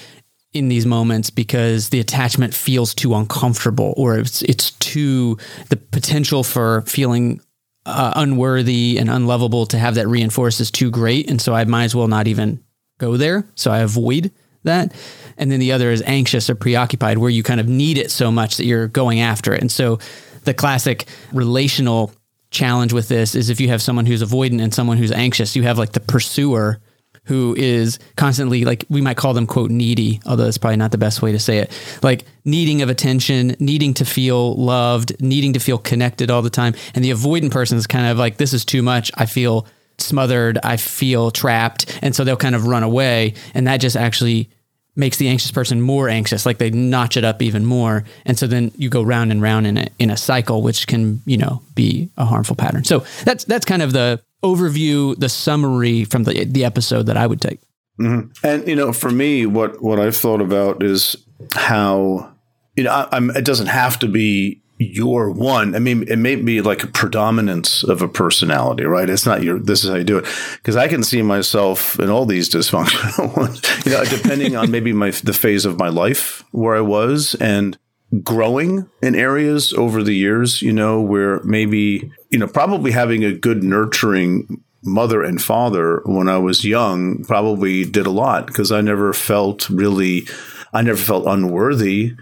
in these moments because the attachment feels too uncomfortable, or it's too, the potential for feeling unworthy and unlovable to have that reinforced is too great. And so I might as well not even go there. So I avoid that. And then the other is anxious or preoccupied, where you kind of need it so much that you're going after it. And so the classic relational challenge with this is if you have someone who's avoidant and someone who's anxious, you have like the pursuer who is constantly, like, we might call them, quote, needy, although that's probably not the best way to say it, like needing of attention, needing to feel loved, needing to feel connected all the time. And the avoidant person is kind of like, this is too much. I feel smothered. I feel trapped. And so they'll kind of run away. And that just actually makes the anxious person more anxious. Like, they notch it up even more. And so then you go round and round in a cycle, which can, you know, be a harmful pattern. So that's kind of the overview, the summary from the episode that I would take. Mm-hmm. And, you know, for me, what I've thought about is how, you know, it doesn't have to be your one. I mean, it may be like a predominance of a personality, right? It's not this is how you do it. Because I can see myself in all these dysfunctional ones, you know, depending on maybe the phase of my life where I was and growing in areas over the years, you know, where maybe, you know, probably having a good nurturing mother and father when I was young probably did a lot, because I never felt unworthy.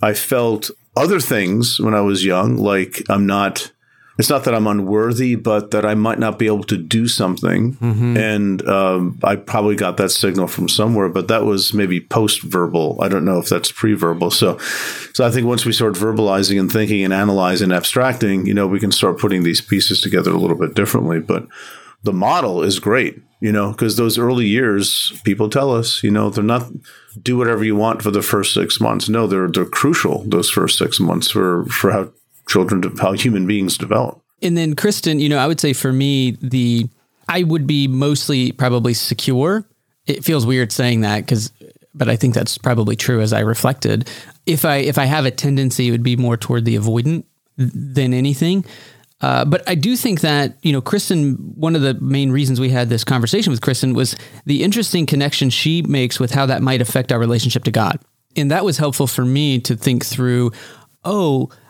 I felt other things when I was young, like it's not that I'm unworthy, but that I might not be able to do something. Mm-hmm. And I probably got that signal from somewhere, but that was maybe post-verbal. I don't know if that's pre-verbal. So I think once we start verbalizing and thinking and analyzing and abstracting, you know, we can start putting these pieces together a little bit differently. But the model is great, you know, because those early years, people tell us, you know, they're not do whatever you want for the first 6 months. No, they're crucial, those first 6 months for how children, how human beings develop. And then Christin, you know, I would say for me, I would be mostly probably secure. It feels weird saying that but I think that's probably true as I reflected. If I have a tendency, it would be more toward the avoidant than anything. But I do think that, you know, Christin, one of the main reasons we had this conversation with Christin was the interesting connection she makes with how that might affect our relationship to God. And that was helpful for me to think through,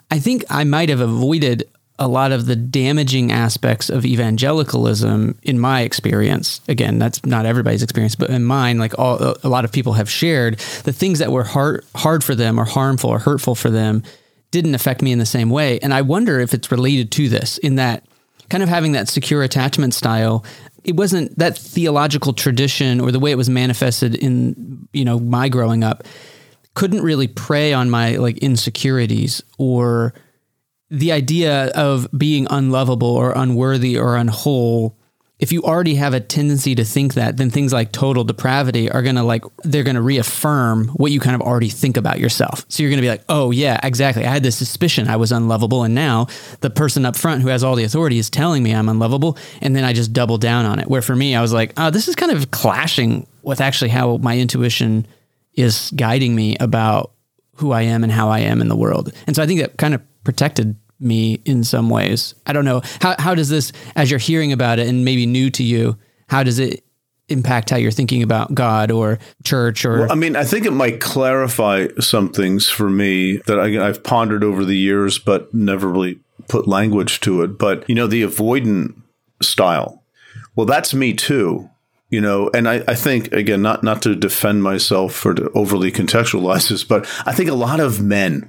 I think I might have avoided a lot of the damaging aspects of evangelicalism, in my experience, again, that's not everybody's experience, but in mine, like a lot of people have shared, the things that were hard for them or harmful or hurtful for them didn't affect me in the same way. And I wonder if it's related to this, in that kind of having that secure attachment style, it wasn't that theological tradition or the way it was manifested in, you know, my growing up, couldn't really prey on my like insecurities or the idea of being unlovable or unworthy or unwhole. If you already have a tendency to think that, then things like total depravity are going to they're going to reaffirm what you kind of already think about yourself. So you're going to be like, oh yeah, exactly. I had this suspicion I was unlovable, and now the person up front who has all the authority is telling me I'm unlovable. And then I just double down on it. Where for me, I was like, oh, this is kind of clashing with actually how my intuition is guiding me about who I am and how I am in the world. And so I think that kind of protected me in some ways. I don't know. How does this, as you're hearing about it and maybe new to you, how does it impact how you're thinking about God or church? Or well, I mean, I think it might clarify some things for me that I've pondered over the years, but never really put language to it. But, you know, the avoidant style, well, that's me too. You know, and I think, again, not to defend myself or to overly contextualize this, but I think a lot of men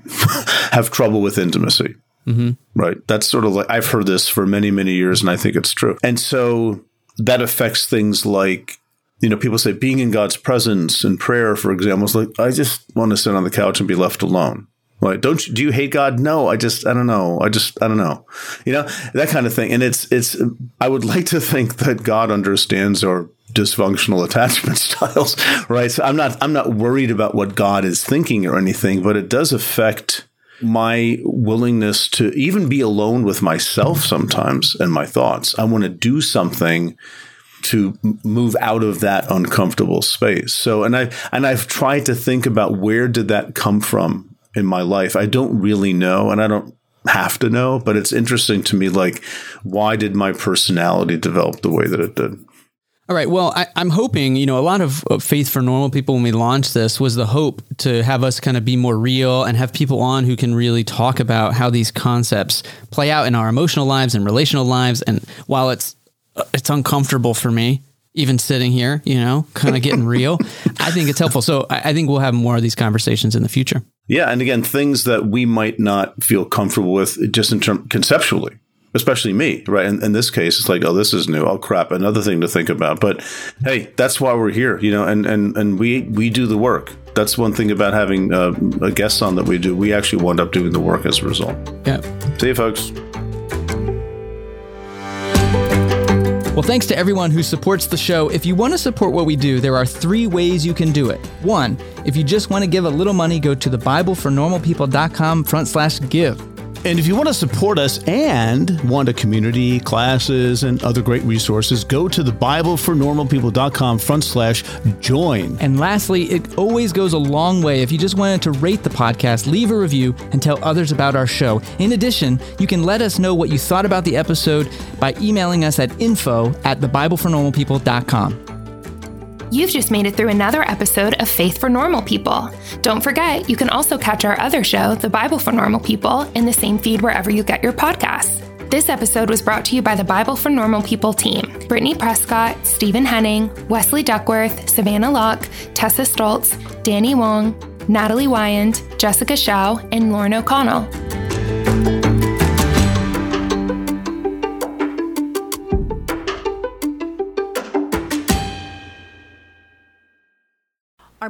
have trouble with intimacy. Mm-hmm. Right. That's sort of like, I've heard this for many, many years, and I think it's true. And so that affects things like, you know, people say being in God's presence and prayer, for example, is like, I just want to sit on the couch and be left alone. Like, do you hate God? No, I don't know. You know, that kind of thing. And it's, I would like to think that God understands our dysfunctional attachment styles, right? So I'm not worried about what God is thinking or anything, but it does affect my willingness to even be alone with myself sometimes and my thoughts. I want to do something to move out of that uncomfortable space. So, and I've tried to think about, where did that come from in my life? I don't really know, and I don't have to know, but it's interesting to me, like, why did my personality develop the way that it did? All right. Well, I'm hoping, you know, a lot of Faith for Normal People when we launched this was the hope to have us kind of be more real and have people on who can really talk about how these concepts play out in our emotional lives and relational lives. And while it's uncomfortable for me, even sitting here, you know, kind of getting real, I think it's helpful. So I think we'll have more of these conversations in the future. Yeah. And again, things that we might not feel comfortable with just in terms conceptually. Especially me, right? In this case, it's like, oh, this is new. Oh, crap. Another thing to think about. But hey, that's why we're here, you know, and we do the work. That's one thing about having a guest on that we do. We actually wind up doing the work as a result. Yeah. See you, folks. Well, thanks to everyone who supports the show. If you want to support what we do, there are 3 ways you can do it. 1, if you just want to give a little money, go to thebiblefornormalpeople.com/give. And if you want to support us and want a community, classes, and other great resources, go to thebiblefornormalpeople.com/join. And lastly, it always goes a long way if you just wanted to rate the podcast, leave a review, and tell others about our show. In addition, you can let us know what you thought about the episode by emailing us at info@thebiblefornormalpeople.com. You've just made it through another episode of Faith for Normal People. Don't forget, you can also catch our other show, The Bible for Normal People, in the same feed wherever you get your podcasts. This episode was brought to you by the Bible for Normal People team: Brittany Prescott, Stephen Henning, Wesley Duckworth, Savannah Locke, Tessa Stoltz, Danny Wong, Natalie Wyand, Jessica Shao, and Lauren O'Connell. Our